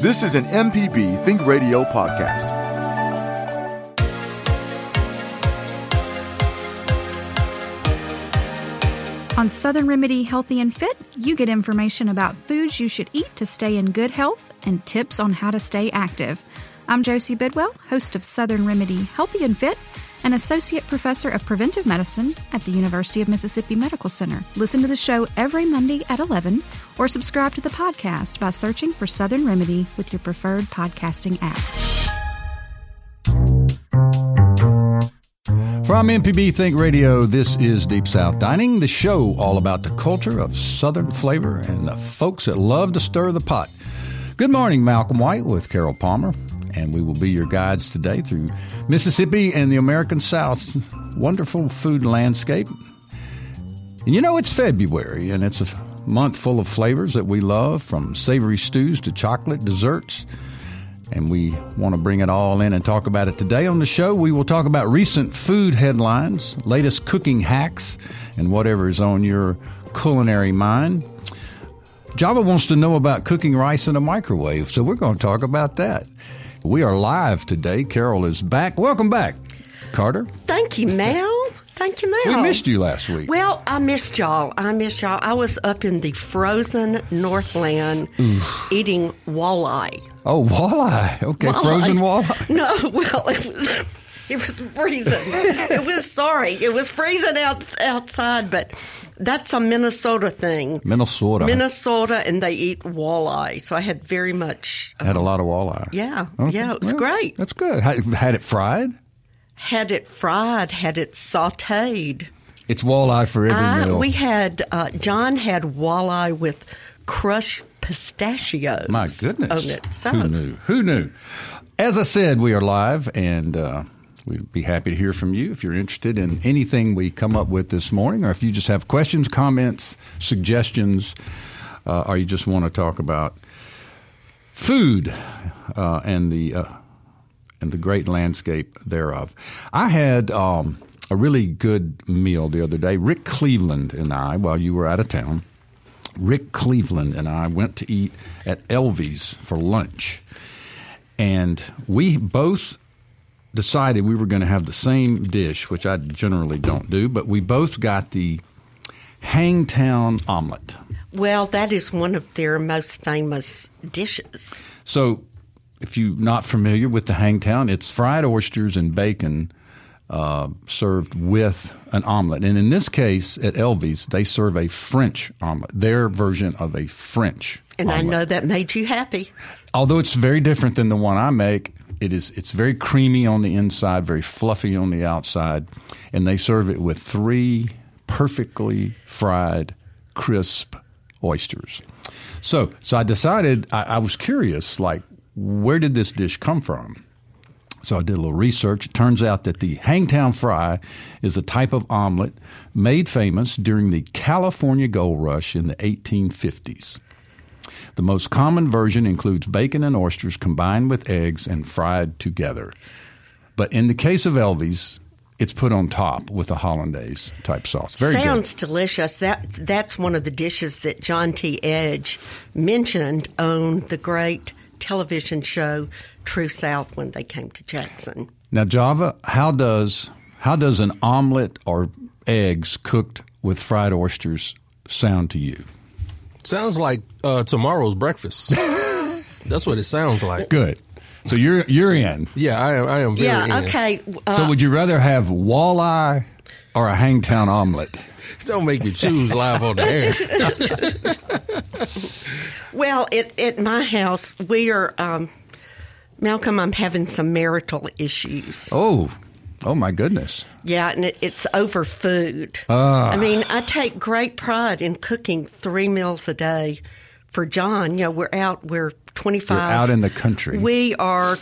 This is an MPB Think Radio podcast. On Southern Remedy Healthy and Fit, you get information about foods you should eat to stay in good health and tips on how to stay active. I'm Josie Bidwell, host of Southern Remedy Healthy and Fit, an associate professor of preventive medicine at the University of Mississippi Medical Center. Listen to the show every Monday at 11 or subscribe to the podcast by searching for Southern Remedy with your preferred podcasting app. From MPB Think Radio, this is Deep South Dining, the show all about the culture of Southern flavor and the folks that love to stir the pot. Good morning, Malcolm White with Carol Palmer. And we will be your guides today through Mississippi and the American South's wonderful food landscape. And you know, it's February, and it's a month full of flavors that we love, from savory stews to chocolate desserts. And we want to bring it all in and talk about it today on the show. We will talk about recent food headlines, latest cooking hacks, and whatever is on your culinary mind. Java wants to know about cooking rice in a microwave, so we're going to talk about that. We are live today. Carol is back. Welcome back, Carter. Thank you, Mel. Thank you, Mel. We missed you last week. Well, I missed y'all. I was up in the frozen Northland eating walleye. Oh, walleye. Okay, walleye. Frozen walleye. No, well, it was freezing. It was freezing outside, but that's a Minnesota thing. Minnesota, and they eat walleye. So I had very much. Had a lot of walleye. Yeah. Okay. Yeah, it was great. That's good. Had it fried? Had it sauteed. It's walleye for every meal. We had, John had walleye with crushed pistachios. My goodness. On it. So, Who knew? As I said, we are live, and we'd be happy to hear from you if you're interested in anything we come up with this morning, or if you just have questions, comments, suggestions, or you just want to talk about food and the great landscape thereof. I had a really good meal the other day. Rick Cleveland and I, while you were out of town, Rick Cleveland and I went to eat at Elvie's for lunch, and we both decided we were going to have the same dish, which I generally don't do, but we both got the Hangtown omelet. Well, that is one of their most famous dishes. So if you're not familiar with the Hangtown, it's fried oysters and bacon served with an omelet. And in this case, at Elvie's, they serve a French omelet, their version of a French omelet. And I know that made you happy. Although it's very different than the one I make. It's very creamy on the inside, very fluffy on the outside, and they serve it with 3 perfectly fried, crisp oysters. So I decided I was curious, like, where did this dish come from? So I did a little research. It turns out that the Hangtown Fry is a type of omelet made famous during the California Gold Rush in the 1850s. The most common version includes bacon and oysters combined with eggs and fried together. But in the case of Elvie's, it's put on top with a hollandaise type sauce. Very good. Sounds delicious. That's one of the dishes that John T. Edge mentioned on the great television show True South when they came to Jackson. Now, Java, how does an omelet or eggs cooked with fried oysters sound to you? Sounds like tomorrow's breakfast. That's what it sounds like. Good. So you're in. Yeah, I am very in. Yeah, okay. So would you rather have walleye or a Hangtown omelet? Don't make me choose live on the air. Well, at my house, we are, Malcolm, I'm having some marital issues. Oh, my goodness. Yeah, and it's over food. I mean, I take great pride in cooking 3 meals a day for John. You know, we're 25. We're out in the country. We are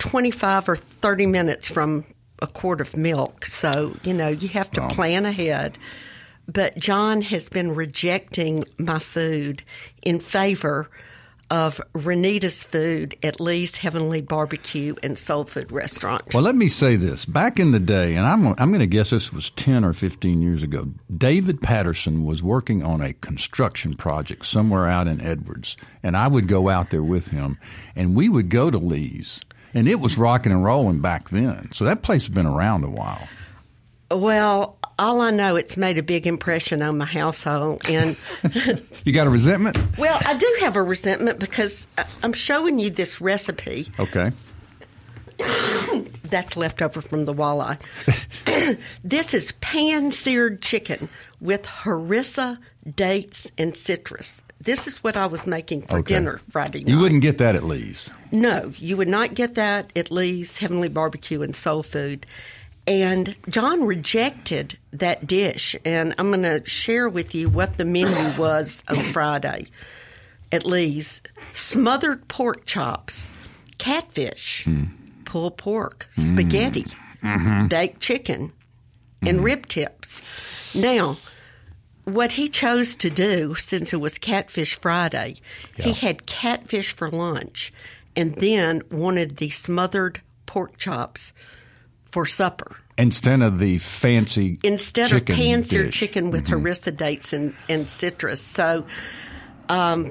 25 or 30 minutes from a quart of milk. So, you know, you have to plan ahead. But John has been rejecting my food in favor of Renita's food at Lee's Heavenly Barbecue and Soul Food Restaurant. Well, let me say this. Back in the day, and I'm going to guess this was 10 or 15 years ago, David Patterson was working on a construction project somewhere out in Edwards, and I would go out there with him, and we would go to Lee's, and it was rocking and rolling back then. So that place has been around a while. Well, all I know, it's made a big impression on my household. And you got a resentment? Well, I do have a resentment because I'm showing you this recipe. Okay. That's leftover from the walleye. This is pan-seared chicken with harissa, dates, and citrus. This is what I was making for dinner Friday night. You wouldn't get that at Lee's. No, you would not get that at Lee's Heavenly Barbecue and Soul Food. And John rejected that dish, and I'm going to share with you what the menu was on Friday at Lee's. Smothered pork chops, catfish, pulled pork, spaghetti, baked chicken, and rib tips. Now, what he chose to do, since it was Catfish Friday, he had catfish for lunch and then wanted the smothered pork chops for supper. Instead of the fancy chicken dish. Instead of pan-seared chicken with harissa, dates, and citrus. So, well,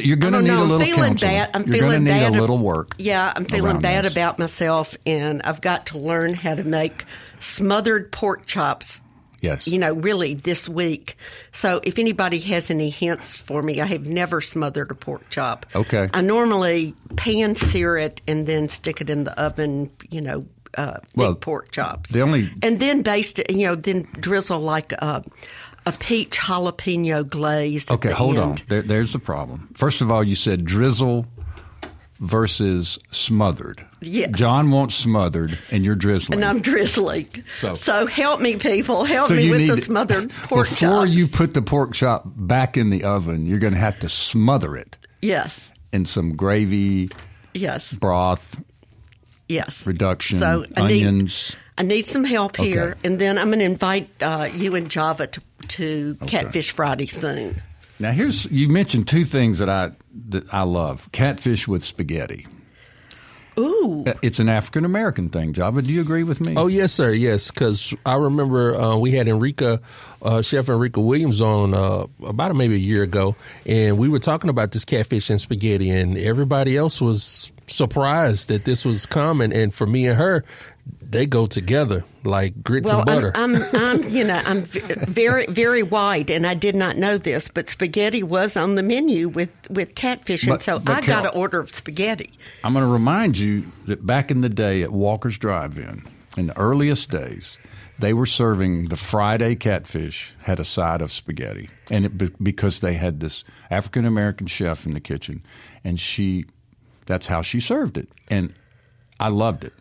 you're going to need a little counseling. You're going to need a little work. Yeah, I'm feeling bad about myself, and I've got to learn how to make smothered pork chops. Yes. You know, really this week. So if anybody has any hints for me, I have never smothered a pork chop. Okay. I normally pan sear it and then stick it in the oven, you know, big pork chops. And then baste it, you know, then drizzle like a peach jalapeno glaze. Okay, hold on. There's the problem. First of all, you said drizzle versus smothered. Yes. John wants smothered, and you're drizzling. And I'm drizzling. So help me, people. Help me with the smothered pork chops. Before you put the pork chop back in the oven, you're going to have to smother it. Yes. In some gravy. Yes. Broth. Yes. Reduction. So onions. I need some help here, and then I'm going to invite you and Java to Catfish Friday soon. Now, you mentioned two things that I love: catfish with spaghetti. Ooh, it's an African American thing. Java, do you agree with me? Oh yes, sir. Yes, because I remember we had Chef Enrica Williams on about maybe a year ago, and we were talking about this catfish and spaghetti, and everybody else was surprised that this was common. And for me and her, they go together like grits and butter. I'm very, very wide, and I did not know this, but spaghetti was on the menu with catfish, and I got an order of spaghetti. I'm going to remind you that back in the day at Walker's Drive-In, in the earliest days, they were serving the Friday catfish had a side of spaghetti, and because they had this African American chef in the kitchen, and that's how she served it, and I loved it.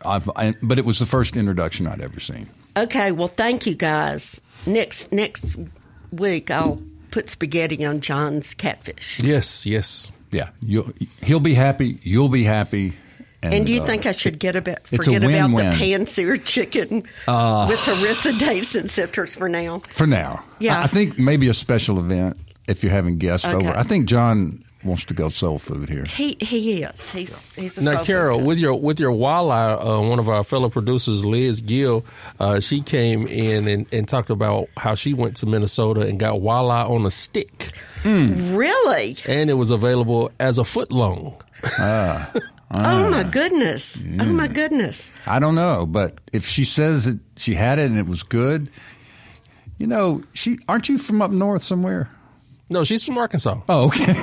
But it was the first introduction I'd ever seen. Okay, well, thank you guys. Next week, I'll put spaghetti on John's catfish. Yes, yeah. He'll be happy. You'll be happy. And you think I should forget about the pan-seared chicken with harissa, dates, and citrus for now? For now, yeah. I think maybe a special event if you're having guests over. I think John wants to go soul food here. He is. He's a soul food. Now, Carol, with your walleye, one of our fellow producers, Liz Gill, she came in and talked about how she went to Minnesota and got walleye on a stick. Really? And it was available as a foot long. Oh, my goodness. Yeah. Oh, my goodness. I don't know, but if she says that she had it and it was good, you know, aren't you from up north somewhere? No, she's from Arkansas. Oh, okay.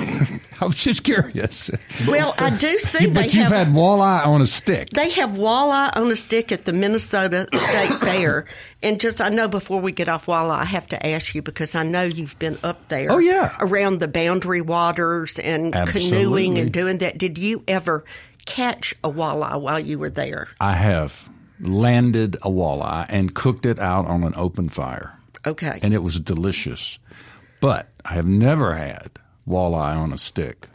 I was just curious. Well, I do see But you've had walleye on a stick. They have walleye on a stick at the Minnesota State Fair. And I know before we get off walleye, I have to ask you because I know you've been up there. Oh, yeah. Around the boundary waters and canoeing and doing that. Did you ever catch a walleye while you were there? I have landed a walleye and cooked it out on an open fire. Okay. And it was delicious. But I have never had walleye on a stick.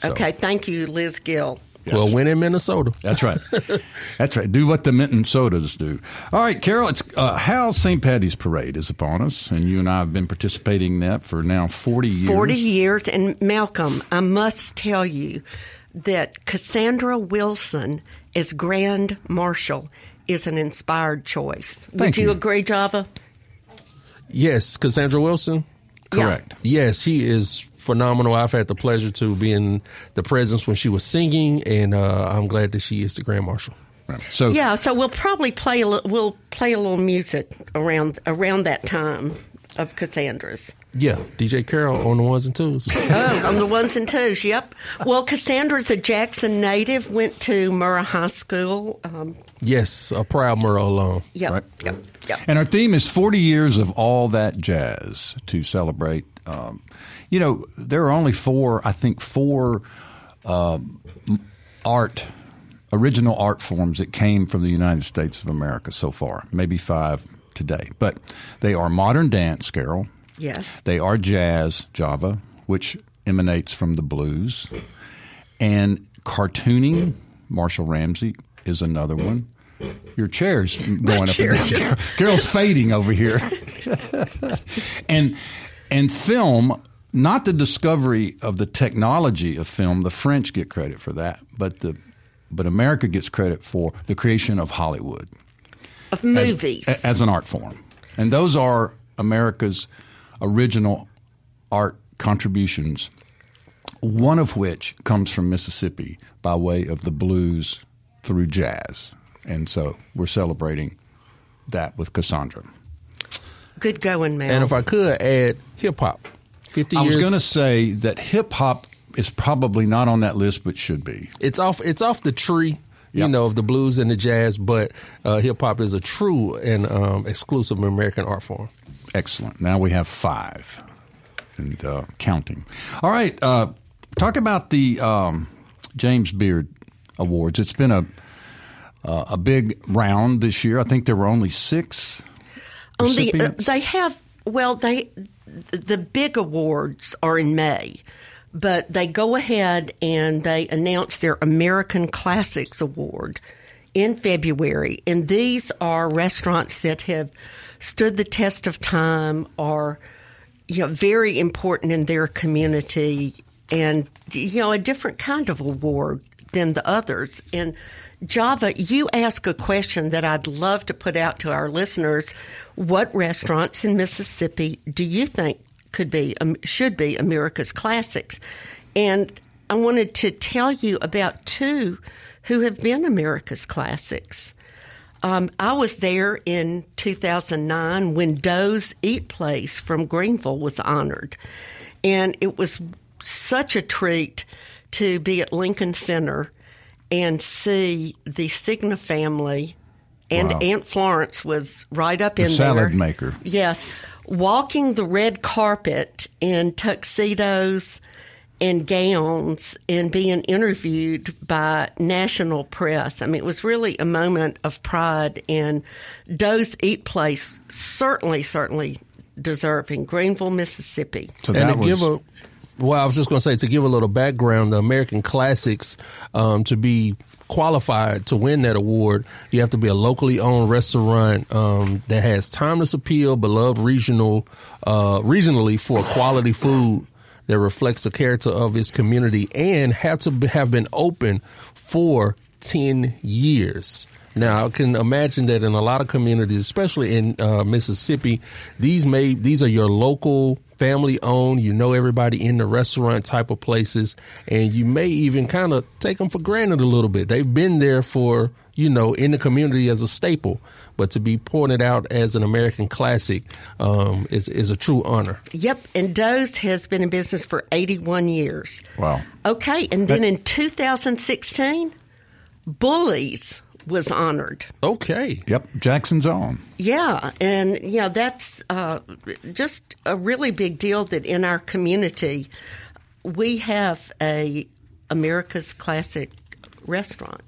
So. Okay, thank you, Liz Gill. Yes. Well, win in Minnesota. That's right. That's right. Do what the Minnesotas do. All right, Carol, it's Hal's St. Paddy's Parade is upon us, and you and I have been participating in that for now 40 years. 40 years. And, Malcolm, I must tell you that Cassandra Wilson as Grand Marshal is an inspired choice. Would you agree, Java? Yes, Cassandra Wilson. Correct. Yeah. Yes, she is phenomenal. I've had the pleasure to be in the presence when she was singing, and I'm glad that she is the Grand Marshal. Right. So we'll probably play a little music around that time of Cassandra's. Yeah, DJ Carol on the ones and twos. On the ones and twos, yep. Well, Cassandra's a Jackson native, went to Murrah High School. Yes, a proud Murrah alum. Yep, right? Yep. And our theme is 40 years of all that jazz to celebrate. There are only four original art forms that came from the United States of America so far, maybe five today. But they are modern dance, Carol. Yes. They are jazz, Java, which emanates from the blues. And cartooning, Marshall Ramsey, is another one. Your chair's going up and down. Carol's fading over here. And film, not the discovery of the technology of film. The French get credit for that, but America gets credit for the creation of Hollywood. Of movies. As an art form. And those are America's original art contributions, one of which comes from Mississippi by way of the blues through jazz. And so we're celebrating that with Cassandra. Good going, man. And if I could add hip-hop. 50 years. I was going to say that hip-hop is probably not on that list, but should be. It's off the tree, yep, of the blues and the jazz, but hip-hop is a true and exclusive American art form. Excellent. Now we have five and counting. All right. Talk about the James Beard Awards. It's been a big round this year. I think there were only six recipients. The big awards are in May, but they go ahead and they announce their American Classics Award in February. And these are restaurants that have stood the test of time, are very important in their community, and a different kind of award than the others. And Java, you ask a question that I'd love to put out to our listeners. What restaurants in Mississippi do you think should be America's Classics? And I wanted to tell you about two who have been America's Classics. I was there in 2009 when Doe's Eat Place from Greenville was honored. And it was such a treat to be at Lincoln Center and see the Cigna family. And wow. Aunt Florence was right up in there. The salad maker. Yes. Walking the red carpet in tuxedos and gowns and being interviewed by national press. I mean, it was really a moment of pride, and Doe's Eat Place certainly deserving, Greenville, Mississippi. I was just going to say, to give a little background, the American Classics, to be qualified to win that award, you have to be a locally owned restaurant that has timeless appeal, beloved regionally for quality food that reflects the character of its community, and have to have been open for 10 years. Now, I can imagine that in a lot of communities, especially in Mississippi, these are your local, family-owned, everybody in the restaurant type of places, and you may even kind of take them for granted a little bit. They've been there for, in the community as a staple, but to be pointed out as an American Classic is a true honor. Yep, and Doe's has been in business for 81 years. Wow. Okay, and then in 2016, Belize was honored. Okay. Yep. Jackson's own. Yeah. And, that's just a really big deal that in our community we have a America's Classic restaurant.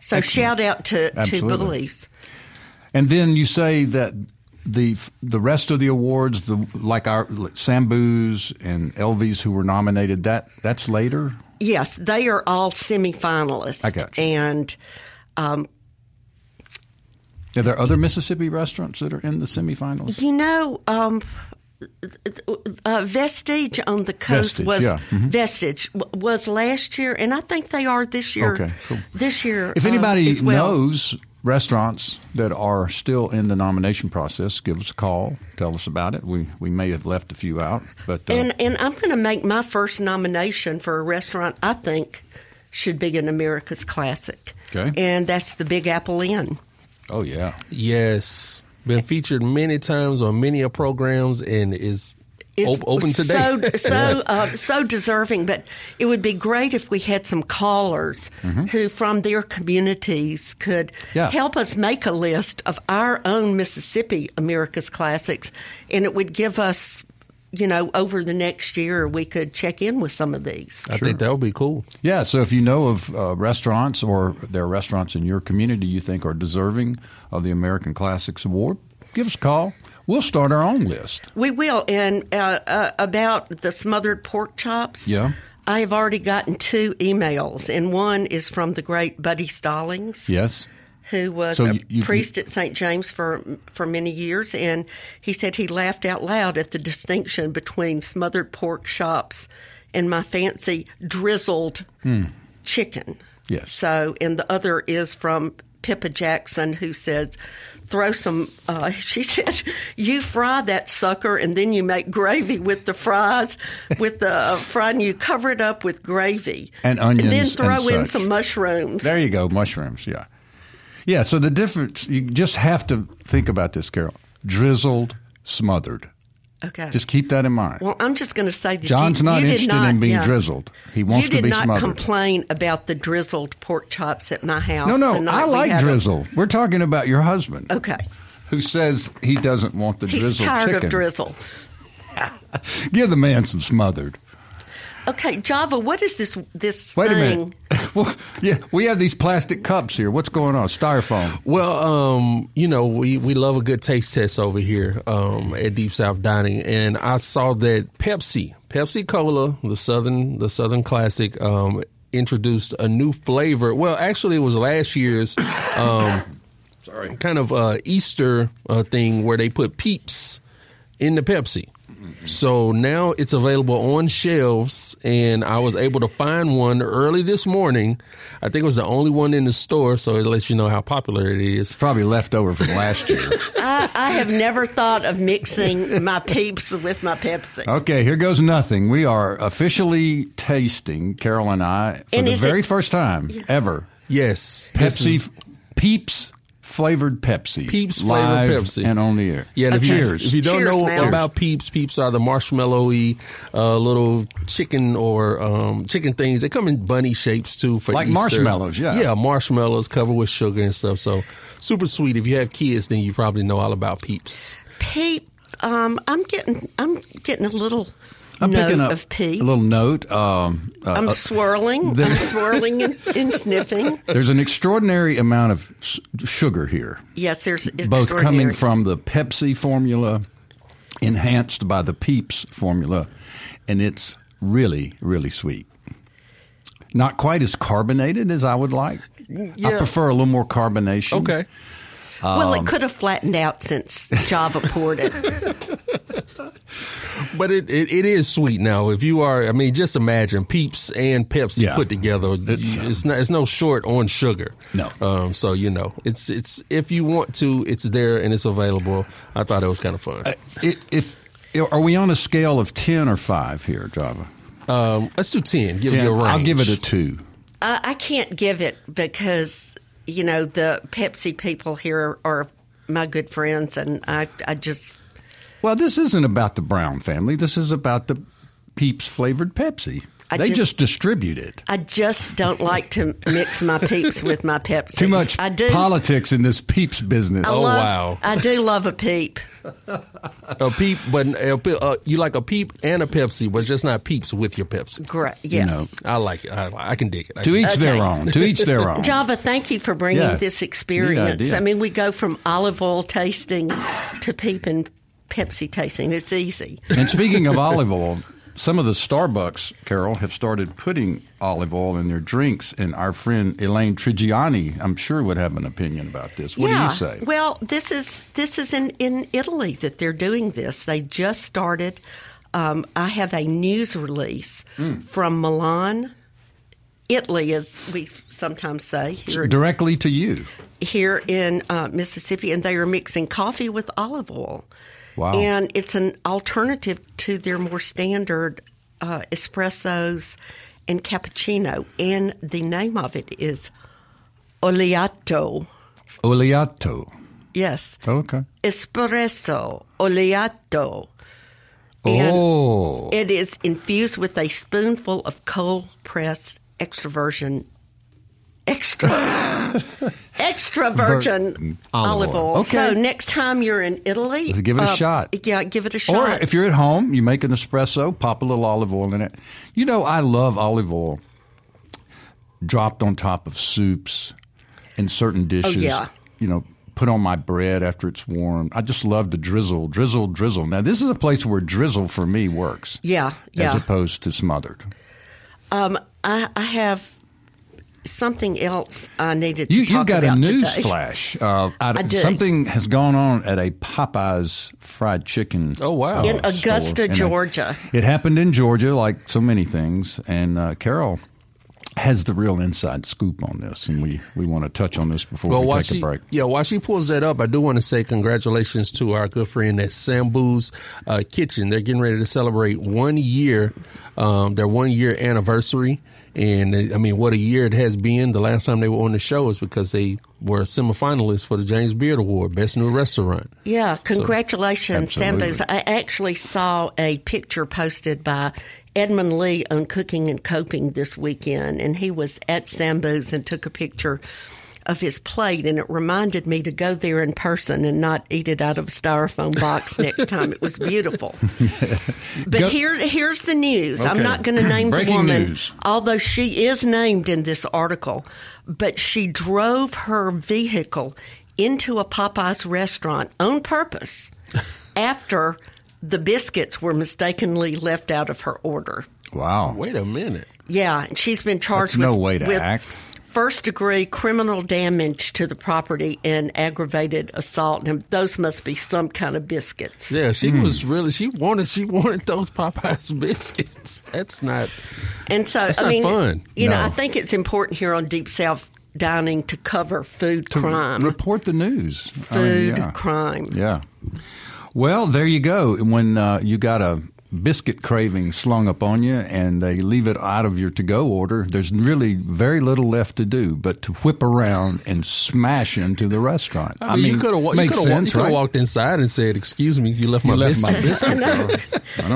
So excellent. Shout out to Belize. And then you say that the rest of the awards, like Sam Bou's and Elvie's, who were nominated, that's later? Yes, they are all semifinalists. I got you. And are there other Mississippi restaurants that are in the semifinals? You know, Vestige on the coast was last year, and I think they are this year. Okay, cool. This year, if anybody knows restaurants that are still in the nomination process, give us a call. Tell us about it. We may have left a few out, but and I'm going to make my first nomination for a restaurant I think should be an America's Classic. Okay, and that's the Big Apple Inn. Oh yeah, yes, been featured many times on many programs and is open today. So deserving, but it would be great if we had some callers who from their communities could help us make a list of our own Mississippi America's Classics, and it would give us, over the next year, we could check in with some of these. I think that would be cool. Yeah, so if you know of restaurants or there are restaurants in your community you think are deserving of the American Classics Award, give us a call. We'll start our own list. We will. And about the smothered pork chops, I have already gotten two emails, and one is from the great Buddy Stallings. Yes. Who was a priest at St. James for many years, and he said he laughed out loud at the distinction between smothered pork chops and my fancy drizzled chicken. Yes. So, and the other is from Pippa Jackson, who says, she said, you fry that sucker and then you make gravy with the fries, with the fry, and you cover it up with gravy. And onions and then throw in some mushrooms. There you go, mushrooms, yeah. Yeah, so the difference, you just have to think about this, Carol. Drizzled, smothered. Okay. Just keep that in mind. Well, I'm just going to say that John's not interested in being drizzled. He wants to be smothered. You did not complain about the drizzled pork chops at my house. No, I like drizzle. We're talking about your husband. Okay. Who says he doesn't want the drizzled chicken. He's tired of drizzle. Give the man some smothered. Okay, Java, what is this thing? Wait a minute. Well, yeah, we have these plastic cups here. What's going on? Styrofoam. Well, we love a good taste test over here at Deep South Dining, and I saw that Pepsi Cola, the Southern Classic, introduced a new flavor. Well, actually, it was last year's kind of Easter thing where they put Peeps in the Pepsi. So now it's available on shelves, and I was able to find one early this morning. I think it was the only one in the store, so it lets you know how popular it is. Probably leftover from last year. I have never thought of mixing my Peeps with my Pepsi. Okay, here goes nothing. We are officially tasting, Carol and I, for the very first time ever. Yes. Pepsi Peeps. Flavored Pepsi. Peeps flavored Pepsi. And on the air. Yeah, okay. Cheers. If you don't know about Peeps, Peeps are the marshmallowy little chicken or chicken things. They come in bunny shapes too for Easter. Like marshmallows, yeah. Yeah, marshmallows covered with sugar and stuff. So super sweet. If you have kids, then you probably know all about Peeps. I'm getting a little picking up of pea. A little note. I'm swirling. I'm swirling and sniffing. There's an extraordinary amount of sugar here. Yes, there's extraordinary. Both coming from the Pepsi formula, enhanced by the Peeps formula, and it's really, really sweet. Not quite as carbonated as I would like. Yeah. I prefer a little more carbonation. Okay. Well, it could have flattened out since Java poured it. But it is sweet now. If you are, just imagine Peeps and Pepsi put together. It's no short on sugar. No. So, it's if you want to, it's there and it's available. I thought it was kind of fun. Are we on a scale of 10 or 5 here, Java? Let's do 10. Give it a range. I'll give it a 2. I can't give it because... the Pepsi people here are my good friends, and I just... Well, this isn't about the Brown family. This is about the Peeps flavored Pepsi. They just distribute it. I just don't like to mix my Peeps with my Pepsi. Too much politics in this Peeps business. Wow. I do love a Peep. A Peep, but you like a Peep and a Pepsi, but just not Peeps with your Pepsi. Great, yes. You know, I like it. I can dig it. To each their own. Java, thank you for bringing this experience. I mean, we go from olive oil tasting to Peep and Pepsi tasting. It's easy. And speaking of olive oil, some of the Starbucks, Carol, have started putting olive oil in their drinks, and our friend Elaine Trigiani, I'm sure, would have an opinion about this. What do you say? Well, this is in Italy that they're doing this. They just started. I have a news release from Milan, Italy, as we sometimes say. Here, directly to you. Here in Mississippi, and they are mixing coffee with olive oil. Wow. And it's an alternative to their more standard espressos and cappuccino. And the name of it is Oleato. Oleato. Yes. Oh, okay. Espresso, Oleato. Oh. And it is infused with a spoonful of cold-pressed extra virgin olive oil. Okay. So next time you're in Italy, give it a shot. Yeah, give it a shot. Or if you're at home, you make an espresso, pop a little olive oil in it. You know, I love olive oil dropped on top of soups and certain dishes. Oh, yeah. You know, put on my bread after it's warm. I just love to drizzle. Now, this is a place where drizzle for me works. Yeah. As opposed to smothered. I have something else I needed to talk about. You got a news flash. I do. Something has gone on at a Popeye's fried chicken. Oh, wow. In Augusta, Georgia. It happened in Georgia, like so many things. And Carol has the real inside scoop on this, and we want to touch on this before we take a break. Yeah, while she pulls that up, I do want to say congratulations to our good friend at Sam Bou's Kitchen. They're getting ready to celebrate 1 year, their 1 year anniversary. And, I mean, what a year it has been. The last time they were on the show is because they were a semifinalist for the James Beard Award, Best New Restaurant. Yeah, congratulations, so, Sam Bou's. I actually saw a picture posted by Edmund Lee on Cooking and Coping this weekend, and he was at Sam Bou's and took a picture of his plate, and it reminded me to go there in person and not eat it out of a styrofoam box next time. It was beautiful. But here's the news. Okay. I'm not going to name the woman, although she is named in this article, but she drove her vehicle into a Popeye's restaurant on purpose after the biscuits were mistakenly left out of her order. Wow. Wait a minute. Yeah, and she's been charged with first-degree criminal damage to the property and aggravated assault. And those must be some kind of biscuits. Yeah, she was really, she wanted those Popeye's biscuits. That's not, and so, that's I not mean, fun. You know, I think it's important here on Deep South Dining to cover food crime. Report the news. Food crime. Yeah. Well, there you go. When you got a biscuit craving slung up on you and they leave it out of your to-go order, there's really very little left to do but to whip around and smash into the restaurant. I mean you could have walked inside and said, "Excuse me, you left my biscuits." I don't know.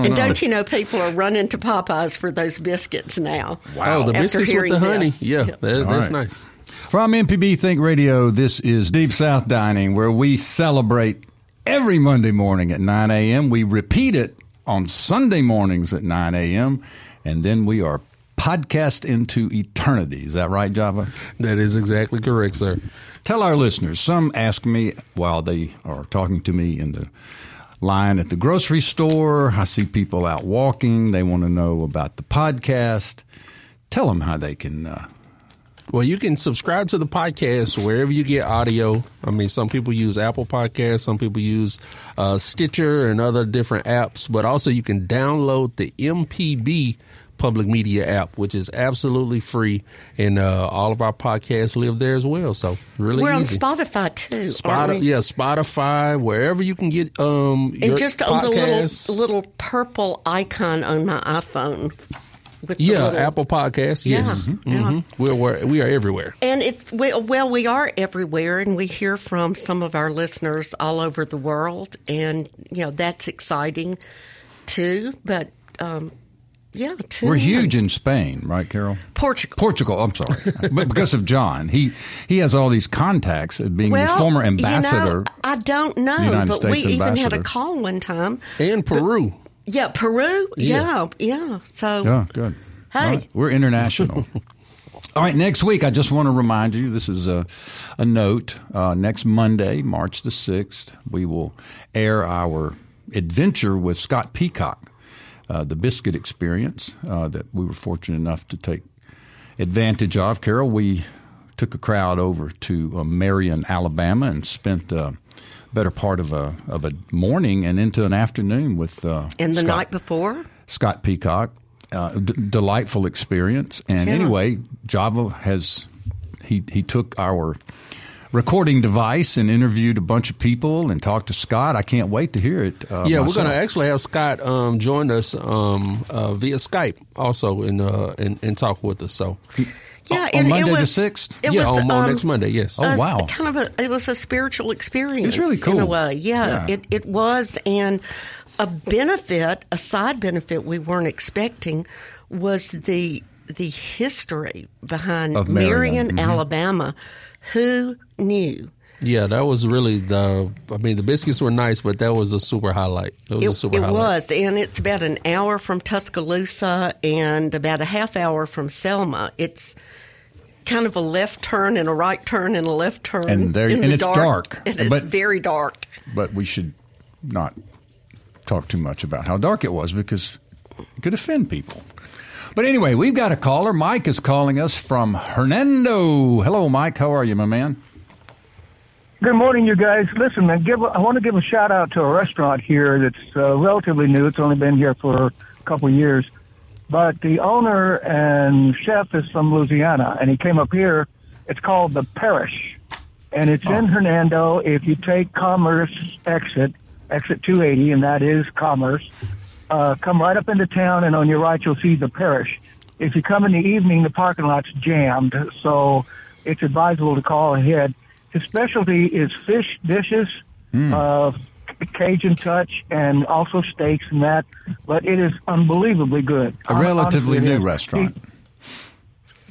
And don't you know people are running to Popeye's for those biscuits now? Wow, the biscuits with the honey. Yeah, that's nice. From MPB Think Radio, this is Deep South Dining, where we celebrate every Monday morning at 9 a.m. We repeat it on Sunday mornings at 9 a.m. And then we are podcast into eternity. Is that right, Java? That is exactly correct, sir. Tell our listeners. Some ask me while they are talking to me in the line at the grocery store. I see people out walking. They want to know about the podcast. Tell them how they can... Well, you can subscribe to the podcast wherever you get audio. I mean, some people use Apple Podcasts, some people use Stitcher and other different apps, but also you can download the MPB Public Media app, which is absolutely free, and all of our podcasts live there as well. So really, we're easy. On Spotify too. Spotify, wherever you can get your just on podcasts. The little purple icon on my iPhone. Apple Podcasts. Yes. Yeah. Mm-hmm. Yeah. We are everywhere. And we are everywhere, and we hear from some of our listeners all over the world, and you know that's exciting too. But Yeah, too. We're huge in Spain, right, Carol? Portugal, I'm sorry. But because of John, he has all these contacts at being the former ambassador. You know, I don't know, but we even had a call one time. And Peru. Peru. Yeah. So. Yeah, good. Hey. Right. We're international. All right, next week, I just want to remind you, this is a note. Next Monday, March the 6th, we will air our adventure with Scott Peacock. The biscuit experience that we were fortunate enough to take advantage of. Carol, we took a crowd over to Marion, Alabama, and spent the better part of a morning and into an afternoon with night before? Scott Peacock. Delightful experience. And anyway, Java has – he took our recording device and interviewed a bunch of people and talked to Scott. I can't wait to hear it. We're going to actually have Scott join us via Skype also and talk with us. So, on Monday the 6th? Next Monday, yes. Oh, wow. It was a spiritual experience. It's really cool. In a way, It was. And a side benefit we weren't expecting was the history behind of Marion, Alabama. Who knew? Yeah, that was really the biscuits were nice, but that was a super highlight. It was, and it's about an hour from Tuscaloosa and about a half hour from Selma. It's kind of a left turn and a right turn and a left turn. It's dark. And it's very dark. But we should not talk too much about how dark it was because it could offend people. But anyway, we've got a caller. Mike is calling us from Hernando. Hello, Mike. How are you, my man? Good morning, you guys. Listen, man, I want to give a shout-out to a restaurant here that's relatively new. It's only been here for a couple of years. But the owner and chef is from Louisiana, and he came up here. It's called The Parish, and it's in Hernando. If you take Commerce exit 280, and that is Commerce, come right up into town, and on your right, you'll see The Parish. If you come in the evening, the parking lot's jammed, so it's advisable to call ahead. His specialty is fish dishes, Cajun touch, and also steaks and that, but it is unbelievably good. A relatively new restaurant.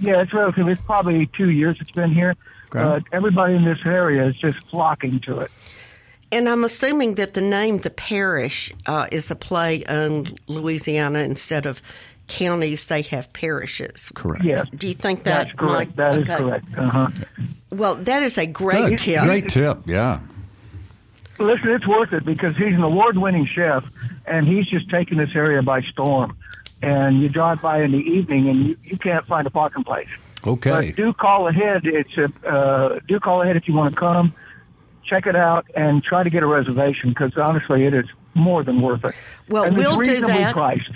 It's relatively. It's probably 2 years it's been here, but everybody in this area is just flocking to it. And I'm assuming that the name The Parish is a play on Louisiana. Instead of counties, they have parishes. Correct. Yes. Do you think that's correct? That is correct. Uh-huh. Well, that is a great tip. Great tip, yeah. Listen, it's worth it because he's an award-winning chef, and he's just taking this area by storm. And you drive by in the evening, and you can't find a parking place. Okay. But do call ahead. Do call ahead if you want to come. Check it out and try to get a reservation because, honestly, it is more than worth it. Well, and we'll do that. Priced.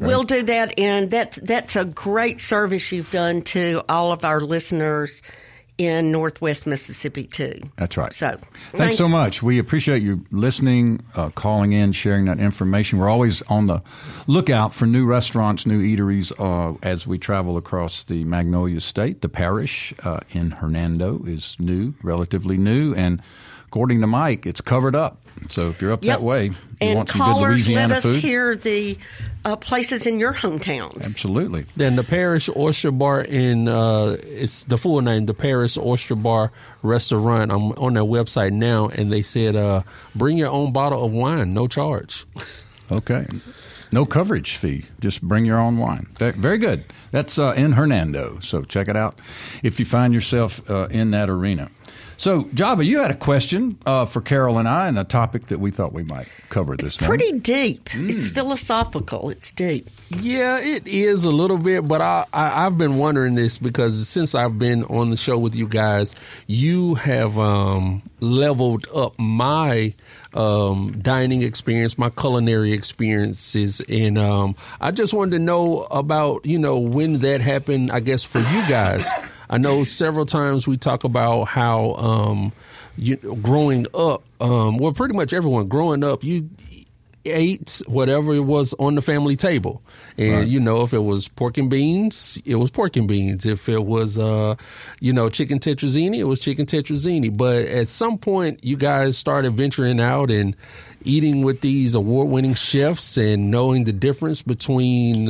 We'll do that, and that's a great service you've done to all of our listeners in Northwest Mississippi, too. That's right. So, thanks so much. We appreciate you listening, calling in, sharing that information. We're always on the lookout for new restaurants, new eateries as we travel across the Magnolia State. The Parish in Hernando is new, relatively new, and according to Mike, it's covered up. So if you're up that way, you want some good Louisiana food. And callers, let us hear the places in your hometown. Absolutely. Then The Parish Oyster Bar it's the full name, The Parish Oyster Bar Restaurant. I'm on their website now, and they said, bring your own bottle of wine, no charge. Okay. No coverage fee. Just bring your own wine. Very good. That's in Hernando, so check it out if you find yourself in that arena. So, Java, you had a question for Carol and I, and a topic that we thought we might cover this morning. It's pretty deep. It's philosophical. It's deep. Yeah, it is a little bit, but I've been wondering this because since I've been on the show with you guys, you have leveled up my dining experience, my culinary experiences, and I just wanted to know about, when that happened, I guess, for you guys. I know several times we talk about how growing up, well, pretty much everyone growing up, ate whatever was on the family table. And, you know, if it was pork and beans, it was pork and beans. If it was, you know, chicken tetrazzini, it was chicken tetrazzini. But at some point, you guys started venturing out and eating with these award-winning chefs and knowing the difference between,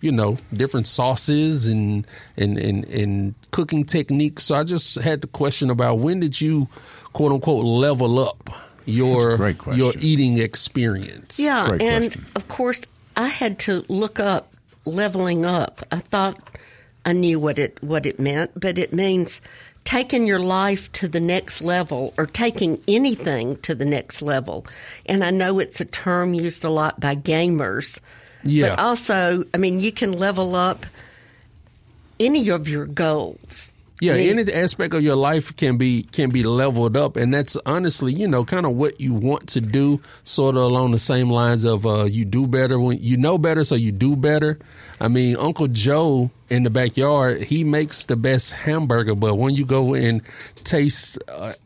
you know, different sauces and cooking techniques. So I just had the question about when did you, quote unquote, level up your eating experience? Yeah, great and question. Of course, I had to look up leveling up. I thought I knew what it meant, but it means taking your life to the next level or taking anything to the next level. And I know it's a term used a lot by gamers. Yeah. But also, I mean, you can level up any of your goals. Yeah, any aspect of your life can be leveled up, and that's honestly, you know, kind of what you want to do, sort of along the same lines of you do better when you know better, so you do better. I mean, Uncle Joe in the backyard, he makes the best hamburger, but when you go and taste,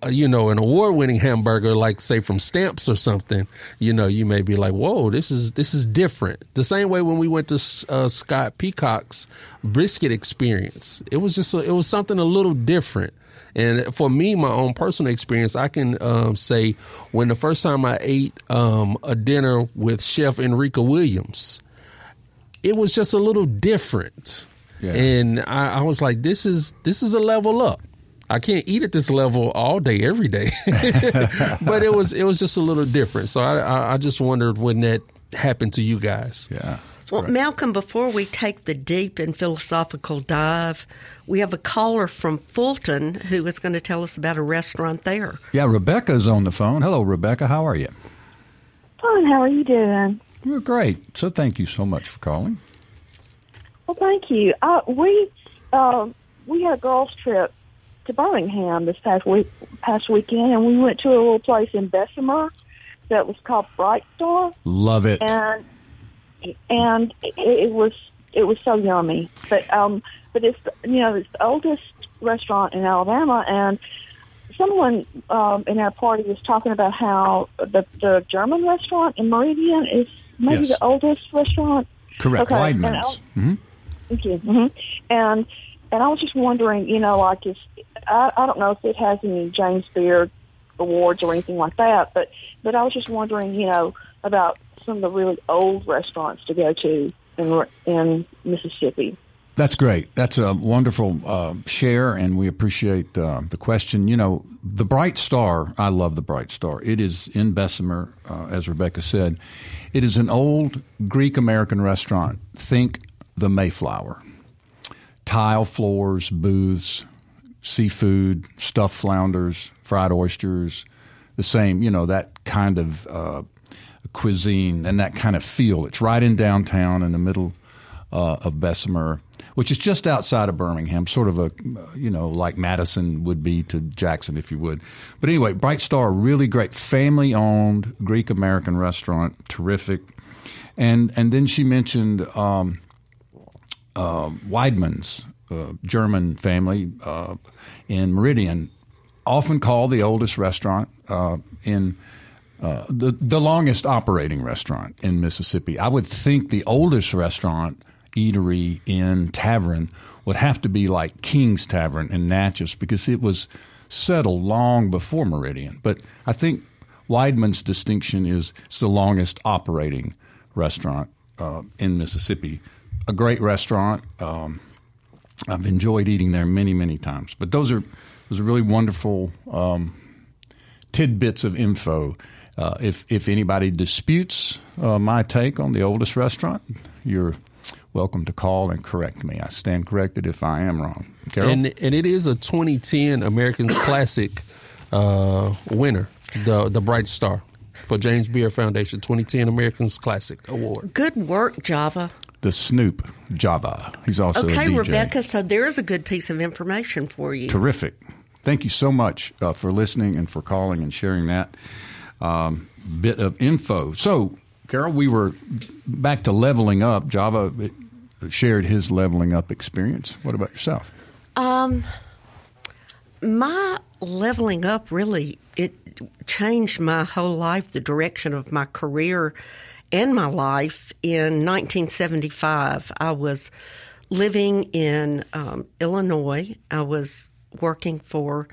you know, an award-winning hamburger, like say from Stamps or something, you know, you may be like, "Whoa, this is different." The same way when we went to Scott Peacock's brisket experience, it was just it was something a little different. And for me, my own personal experience, I can say when the first time I ate a dinner with Chef Enrica Williams, it was just a little different. Yeah. And I was like, this is a level up. I can't eat at this level all day, every day. But it was just a little different. So I just wondered when that happened to you guys. Yeah. Well, correct. Malcolm, before we take the deep and philosophical dive, we have a caller from Fulton who is going to tell us about a restaurant there. Yeah, Rebecca's on the phone. Hello, Rebecca. How are you? Fine. How are you doing? We're great. So thank you so much for calling. Well, thank you. We had a girls' trip to Birmingham this past weekend, and we went to a little place in Bessemer that was called Bright Star. Love it. And it was so yummy. But it's, you know, it's the oldest restaurant in Alabama, and someone in our party was talking about how the German restaurant in Meridian is maybe the oldest restaurant. Correct. Okay. Weidmann's. Thank you. Mm-hmm. And I was just wondering, you know, like I don't know if it has any James Beard Awards or anything like that, but I was just wondering, you know, about some of the really old restaurants to go to in Mississippi. That's great. That's a wonderful share, and we appreciate the question. You know, the Bright Star, I love the Bright Star. It is in Bessemer, as Rebecca said. It is an old Greek-American restaurant. Think the Mayflower. Tile floors, booths, seafood, stuffed flounders, fried oysters, the same, you know, that kind of cuisine and that kind of feel. It's right in downtown in the middle of Bessemer, which is just outside of Birmingham, sort of a, you know, like Madison would be to Jackson, if you would. But anyway, Bright Star, really great family-owned Greek-American restaurant, terrific. And then she mentioned Weidmann's, German family in Meridian, often called the oldest restaurant in the longest operating restaurant in Mississippi. I would think the oldest restaurant eatery in tavern would have to be like King's Tavern in Natchez, because it was settled long before Meridian. But I think Weidmann's distinction is it's the longest operating restaurant in Mississippi. A great restaurant. I've enjoyed eating there many, many times. But those are really wonderful tidbits of info. If anybody disputes my take on the oldest restaurant, you're welcome to call and correct me. I stand corrected if I am wrong. Carol? And it is a 2010 American Classic winner, the Bright Star, for James Beard Foundation 2010 American Classic Award. Good work, Java. The Snoop Java. He's also a DJ. Okay, Rebecca, so there's a good piece of information for you. Terrific. Thank you so much for listening and for calling and sharing that bit of info. So, Carol, we were back to leveling up. Java shared his leveling up experience. What about yourself? My leveling up, really, it changed my whole life, the direction of my career and my life. In 1975, I was living in Illinois. I was working for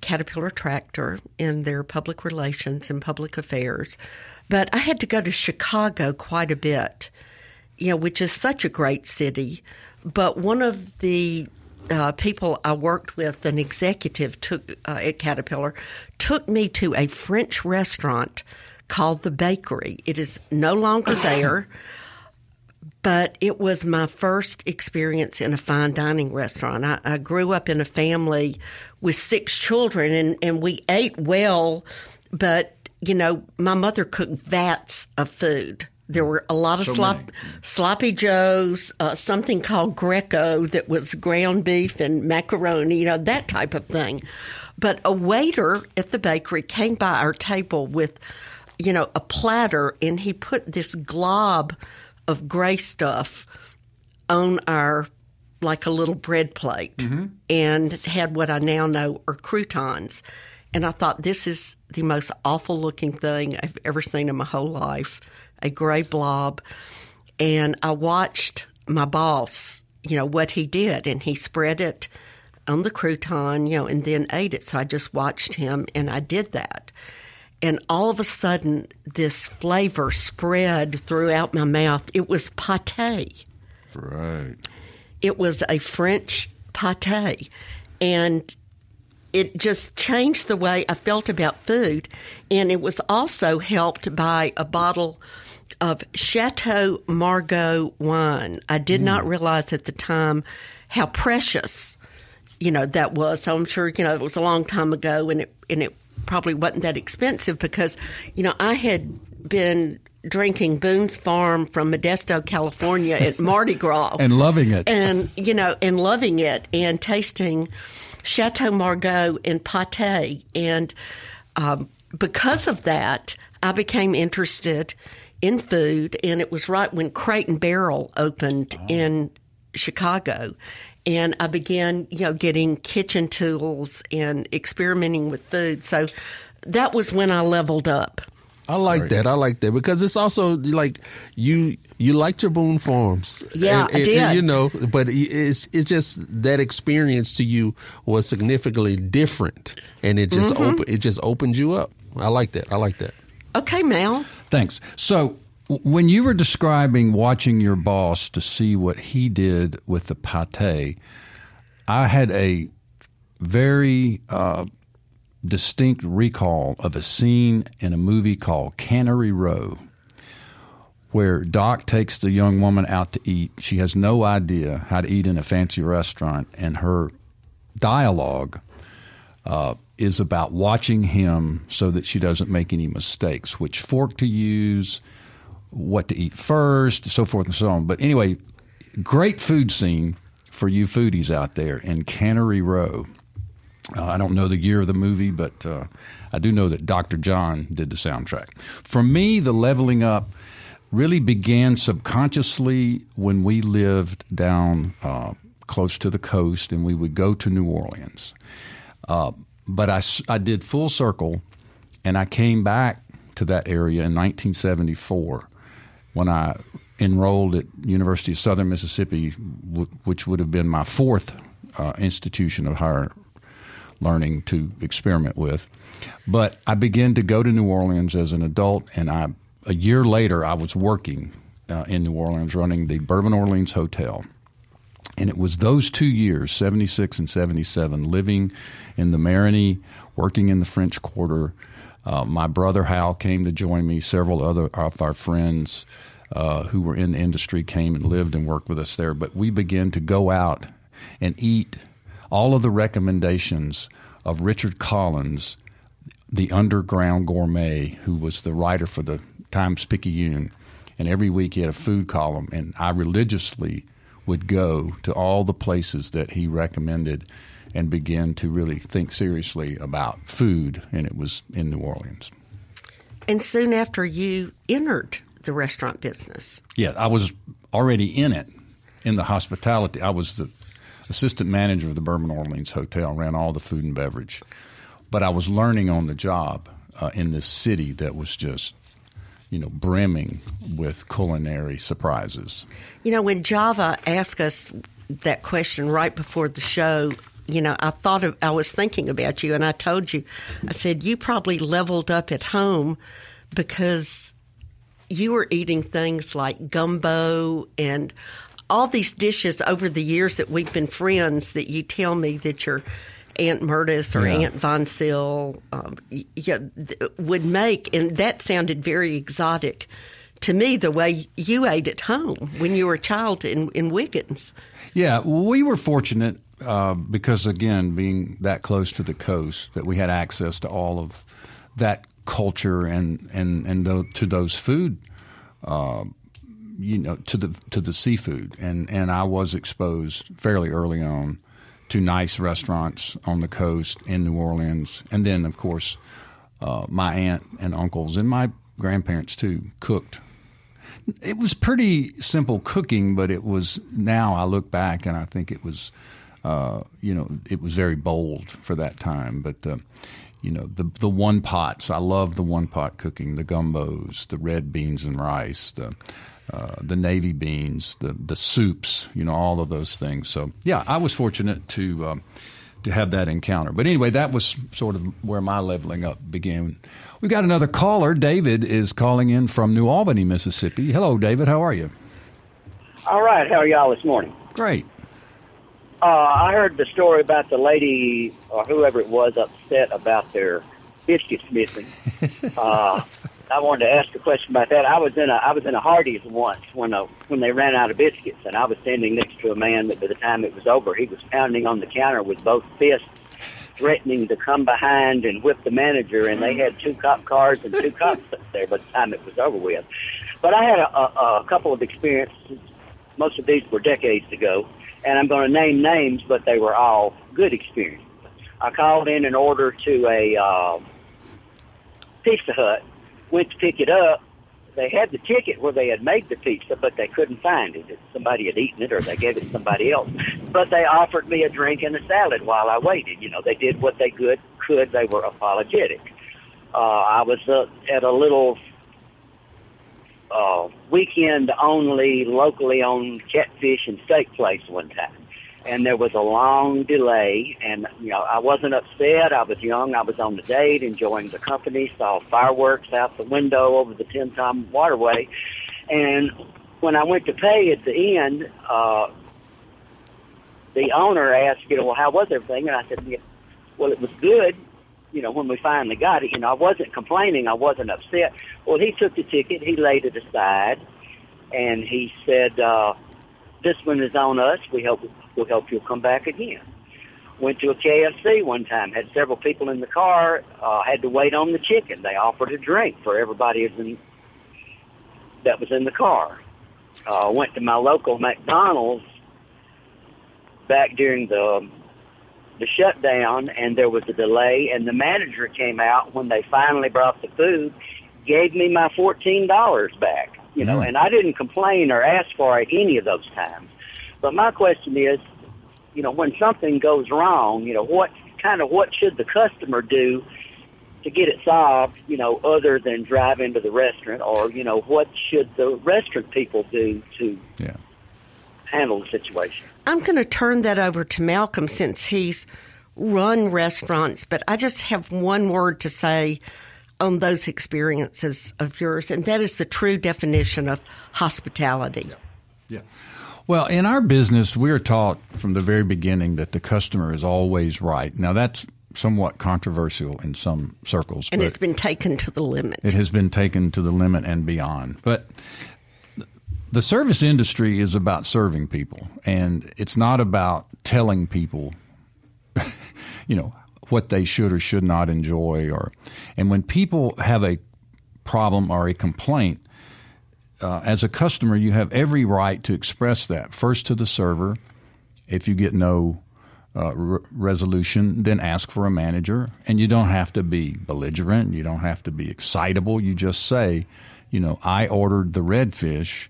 Caterpillar Tractor in their public relations and public affairs. But I had to go to Chicago quite a bit, you know, which is such a great city. But one of the people I worked with, an executive at Caterpillar, took me to a French restaurant called The Bakery. It is no longer there, but it was my first experience in a fine dining restaurant. I grew up in a family with 6 children, and we ate well, but, you know, my mother cooked vats of food. There were a lot of sloppy joes, something called Greco that was ground beef and macaroni, you know, that type of thing. But a waiter at the bakery came by our table with, you know, a platter, and he put this glob of gray stuff on our, like a little bread plate, mm-hmm. and had what I now know are croutons. And I thought, this is the most awful-looking thing I've ever seen in my whole life. A gray blob, and I watched my boss, you know, what he did, and he spread it on the crouton, you know, and then ate it. So I just watched him, and I did that. And all of a sudden, this flavor spread throughout my mouth. It was pâté. Right. It was a French pâté, and it just changed the way I felt about food, and it was also helped by a bottle of Chateau Margaux wine. I did not realize at the time how precious, you know, that was. So I'm sure, you know, it was a long time ago, and it probably wasn't that expensive because, you know, I had been drinking Boone's Farm from Modesto, California at Mardi Gras. And loving it. And, you know, and loving it and tasting Chateau Margaux and pâté. And because of that, I became interested in food, and it was right when Crate and Barrel opened in Chicago. And I began, you know, getting kitchen tools and experimenting with food. So that was when I leveled up. I like that. I like that because it's also like you liked your Boone Farms. Yeah, I did. You know, but it's just that experience to you was significantly different, and it just opened you up. I like that. I like that. Okay, Mal. Thanks. So when you were describing watching your boss to see what he did with the pâté, I had a very distinct recall of a scene in a movie called Cannery Row, where Doc takes the young woman out to eat. She has no idea how to eat in a fancy restaurant, and her dialogue is about watching him so that she doesn't make any mistakes, which fork to use, what to eat first, so forth and so on. But anyway, great food scene for you foodies out there in Cannery Row. I don't know the year of the movie, but I do know that Dr. John did the soundtrack. For me, the leveling up really began subconsciously when we lived down close to the coast, and we would go to New Orleans. But I did full circle, and I came back to that area in 1974 when I enrolled at University of Southern Mississippi, which would have been my fourth institution of higher learning to experiment with. But I began to go to New Orleans as an adult, and a year later I was working in New Orleans running the Bourbon Orleans Hotel. And it was those 2 years, 76 and 77, living in the Marigny, working in the French Quarter. My brother Hal came to join me. Several other of our friends who were in the industry came and lived and worked with us there. But we began to go out and eat all of the recommendations of Richard Collins, the underground gourmet, who was the writer for the Times-Picayune. And every week he had a food column, and I religiously would go to all the places that he recommended and begin to really think seriously about food, and it was in New Orleans. And soon after, you entered the restaurant business. Yeah, I was already in it, in the hospitality. I was the assistant manager of the Bourbon Orleans Hotel, ran all the food and beverage. But I was learning on the job in this city that was just, you know, brimming with culinary surprises. You know, when Java asked us that question right before the show, you know, I thought of, I was thinking about you, and I told you, I said, you probably leveled up at home because you were eating things like gumbo and all these dishes over the years that we've been friends that you tell me that your Aunt Murtis or Aunt Von Sill would make. And that sounded very exotic to me, the way you ate at home when you were a child in Wiggins. Yeah, we were fortunate because, again, being that close to the coast, that we had access to all of that culture and to those food, to the seafood. And I was exposed fairly early on to nice restaurants on the coast in New Orleans. And then, of course, my aunt and uncles and my grandparents, too, cooked. It was pretty simple cooking, but it was, now I look back and I think it was, it was very bold for that time. But, the one pots, I love the one pot cooking, the gumbos, the red beans and rice, the navy beans, the soups, all of those things. So, yeah, I was fortunate to have that encounter. But anyway, that was sort of where my leveling up began. We've got another caller. David is calling in from New Albany, Mississippi. Hello, David. How are you? All right. How are y'all this morning? Great. I heard the story about the lady or whoever it was upset about their biscuits missing. I wanted to ask a question about that. I was in a Hardee's once when they ran out of biscuits, and I was standing next to a man that by the time it was over, he was pounding on the counter with both fists, threatening to come behind and whip the manager, and they had two cop cars and two cops up there by the time it was over with. But I had a couple of experiences. Most of these were decades ago, and I'm going to name names, but they were all good experiences. I called in an order to a Pizza Hut. Went to pick it up. They had the ticket where they had made the pizza, but they couldn't find it. Somebody had eaten it or they gave it to somebody else. But they offered me a drink and a salad while I waited. They did what they could. They were apologetic. I was at a little weekend-only, locally-owned catfish and steak place one time. And there was a long delay, and, I wasn't upset. I was young. I was on the date, enjoying the company, saw fireworks out the window over the 10-time waterway. And when I went to pay at the end, the owner asked, well, how was everything? And I said, well, it was good, when we finally got it. I wasn't complaining. I wasn't upset. Well, he took the ticket. He laid it aside, and he said, this one is on us. We'll help you come back again. Went to a KFC one time. Had several people in the car. Had to wait on the chicken. They offered a drink for everybody that was in the car. Went to my local McDonald's back during the shutdown, and there was a delay. And the manager came out when they finally brought the food. Gave me my $14 back. And I didn't complain or ask for it any of those times. But my question is, when something goes wrong, what should the customer do to get it solved, other than drive into the restaurant, or, what should the restaurant people do to handle the situation? I'm going to turn that over to Malcolm since he's run restaurants, but I just have one word to say on those experiences of yours, and that is the true definition of hospitality. Yeah. Well, in our business, we are taught from the very beginning that the customer is always right. Now, that's somewhat controversial in some circles. And it's been taken to the limit. It has been taken to the limit and beyond. But the service industry is about serving people, and it's not about telling people, what they should or should not enjoy. And when people have a problem or a complaint, as a customer, you have every right to express that, first to the server. If you get no resolution, then ask for a manager. And you don't have to be belligerent. You don't have to be excitable. You just say, I ordered the redfish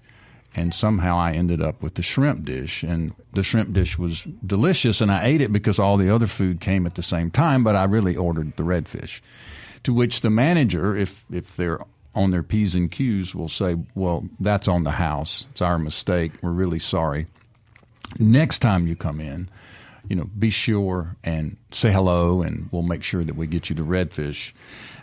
and somehow I ended up with the shrimp dish. And the shrimp dish was delicious, and I ate it because all the other food came at the same time, but I really ordered the redfish, to which the manager, if they're on their P's and Q's, will say, well, that's on the house. It's our mistake. We're really sorry. Next time you come in, you know, be sure and say hello, and we'll make sure that we get you the redfish.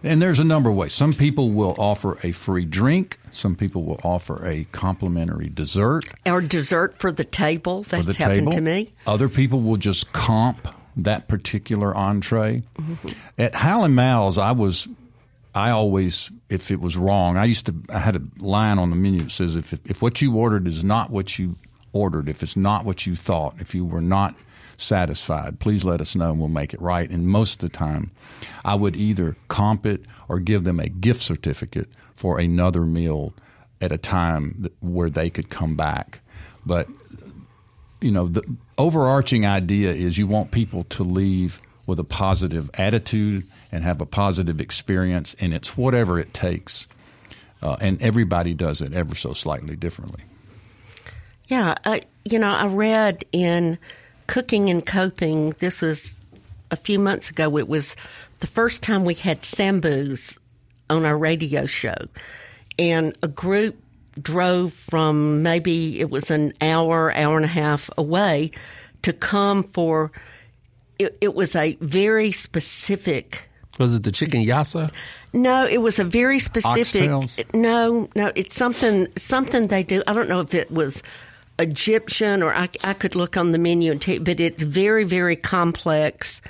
And there's a number of ways. Some people will offer a free drink. Some people will offer a complimentary dessert. Or dessert for the table. That's happened to me. Other people will just comp that particular entree. Mm-hmm. At Howlin' Mal's, I always, if it was wrong, I had a line on the menu that says, if what you ordered is not what you ordered, if it's not what you thought, if you were not satisfied, please let us know and we'll make it right. And most of the time, I would either comp it or give them a gift certificate for another meal at a time where they could come back. But, you know, the overarching idea is you want people to leave with a positive attitude and have a positive experience, and it's whatever it takes. And everybody does it ever so slightly differently. Yeah, I read in Cooking and Coping, this was a few months ago, it was the first time we had Sam Bou's on our radio show, and a group drove from maybe it was an hour and a half away to come for it was a very specific. Was it the chicken yassa? No, it was a very specific. Oxtails? No, it's something they do. I don't know if it was Egyptian, or I could look on the menu and tell you, but it's very, very complex,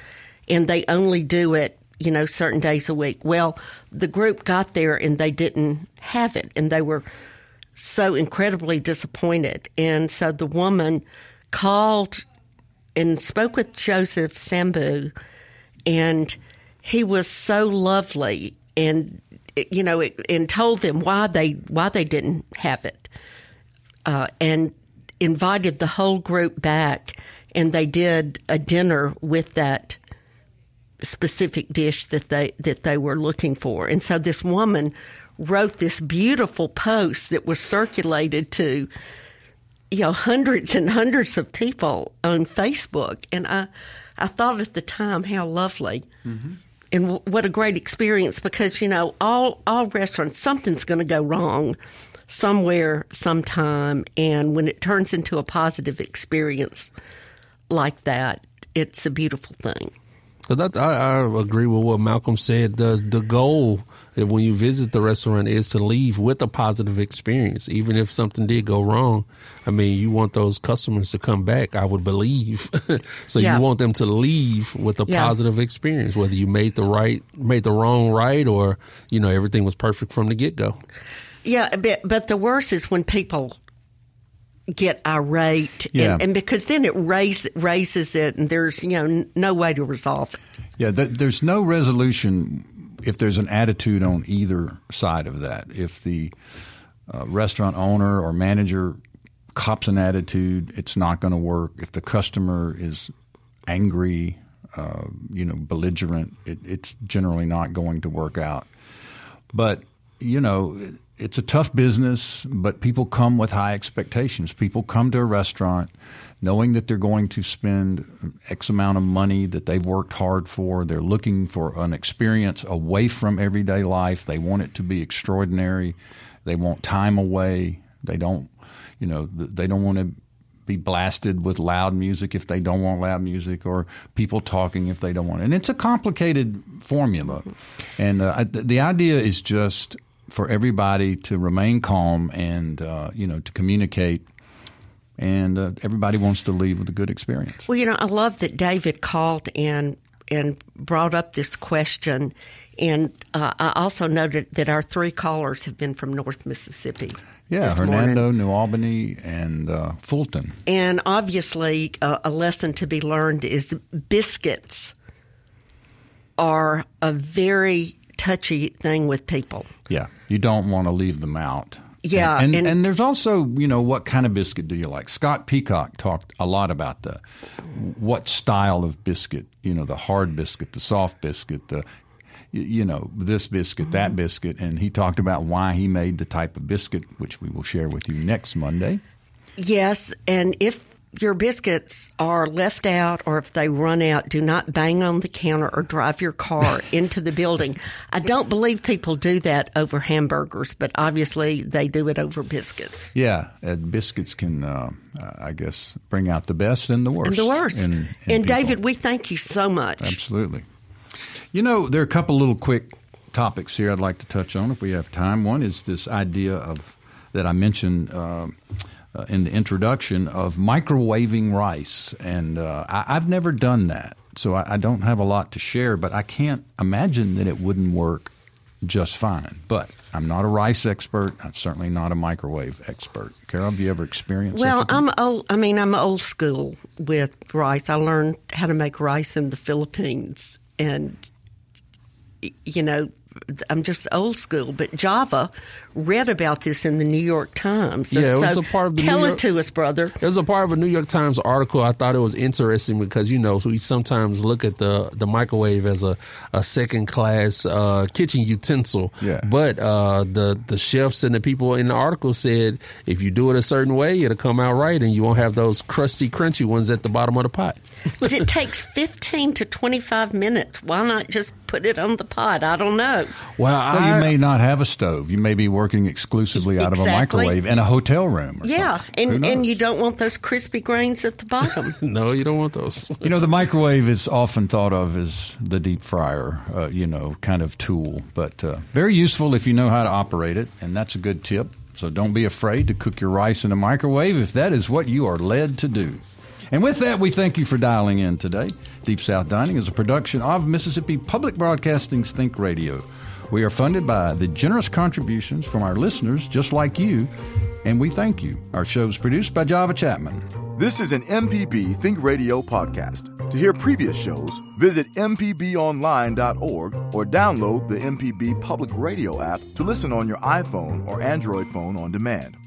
and they only do it, you know, certain days a week. Well, the group got there and they didn't have it, and they were so incredibly disappointed. And so the woman called and spoke with Joseph Sam Bou, and he was so lovely, and you know, and told them why they didn't have it, and invited the whole group back, and they did a dinner with that specific dish that they were looking for. And so this woman wrote this beautiful post that was circulated to, you know, hundreds and hundreds of people on Facebook. And I thought at the time, how lovely. Mm-hmm. And what a great experience, because, you know, all restaurants, something's going to go wrong somewhere, sometime. And when it turns into a positive experience like that, it's a beautiful thing. I agree with what Malcolm said. The goal when you visit the restaurant is to leave with a positive experience, even if something did go wrong. I mean, you want those customers to come back, I would believe. So yeah. You want them to leave with a positive experience, whether you made the wrong right, or, you know, everything was perfect from the get-go. Yeah, but the worst is when people get irate, and because then it raises it, and there's, you know, no way to resolve it. Yeah, there's no resolution if there's an attitude on either side of that. If the restaurant owner or manager cops an attitude, it's not going to work. If the customer is angry, belligerent, it's generally not going to work out. But, you know, it's a tough business, but people come with high expectations. People come to a restaurant knowing that they're going to spend X amount of money that they've worked hard for. They're looking for an experience away from everyday life. They want it to be extraordinary. They want time away. They don't want to be blasted with loud music if they don't want loud music, or people talking if they don't want it. And it's a complicated formula. And the idea is just for everybody to remain calm and, to communicate. And everybody wants to leave with a good experience. Well, you know, I love that David called and brought up this question. And I also noted that our three callers have been from North Mississippi. Yeah, Hernando, New Albany, and Fulton. And obviously a lesson to be learned is biscuits are a very touchy thing with people. Yeah, you don't want to leave them out. Yeah. And there's also, you know, what kind of biscuit do you like? Scott Peacock talked a lot about what style of biscuit, you know, the hard biscuit, the soft biscuit, the you know, this biscuit, that biscuit. And he talked about why he made the type of biscuit, which we will share with you next Monday. Yes, and if your biscuits are left out or if they run out, do not bang on the counter or drive your car into the building. I don't believe people do that over hamburgers, but obviously they do it over biscuits. Yeah, biscuits can, I guess, bring out the best and the worst. And the worst. And David, we thank you so much. Absolutely. You know, there are a couple little quick topics here I'd like to touch on if we have time. One is this idea of that I mentioned in the introduction of microwaving rice. And I've never done that, so I don't have a lot to share, but I can't imagine that it wouldn't work just fine. But I'm not a rice expert. I'm certainly not a microwave expert. Carol, have you ever experienced that? Well, I'm old school with rice. I learned how to make rice in the Philippines, and, you know, I'm just old school, but Java read about this in the New York Times. Yeah, it was a part of the Tell it to us, brother. It was a part of a New York Times article. I thought it was interesting because, you know, we sometimes look at the microwave as a second-class kitchen utensil. Yeah. But the chefs and the people in the article said if you do it a certain way, it'll come out right, and you won't have those crusty, crunchy ones at the bottom of the pot. But it takes 15 to 25 minutes. Why not just put it on the pot? I don't know. Well, you may not have a stove. You may be working exclusively out of a microwave in a hotel room. And you don't want those crispy grains at the bottom. No, you don't want those. You know, the microwave is often thought of as the deep fryer, kind of tool. But very useful if you know how to operate it, and that's a good tip. So don't be afraid to cook your rice in a microwave if that is what you are led to do. And with that, we thank you for dialing in today. Deep South Dining is a production of Mississippi Public Broadcasting's Think Radio. We are funded by the generous contributions from our listeners just like you, and we thank you. Our show is produced by Java Chapman. This is an MPB Think Radio podcast. To hear previous shows, visit mpbonline.org or download the MPB Public Radio app to listen on your iPhone or Android phone on demand.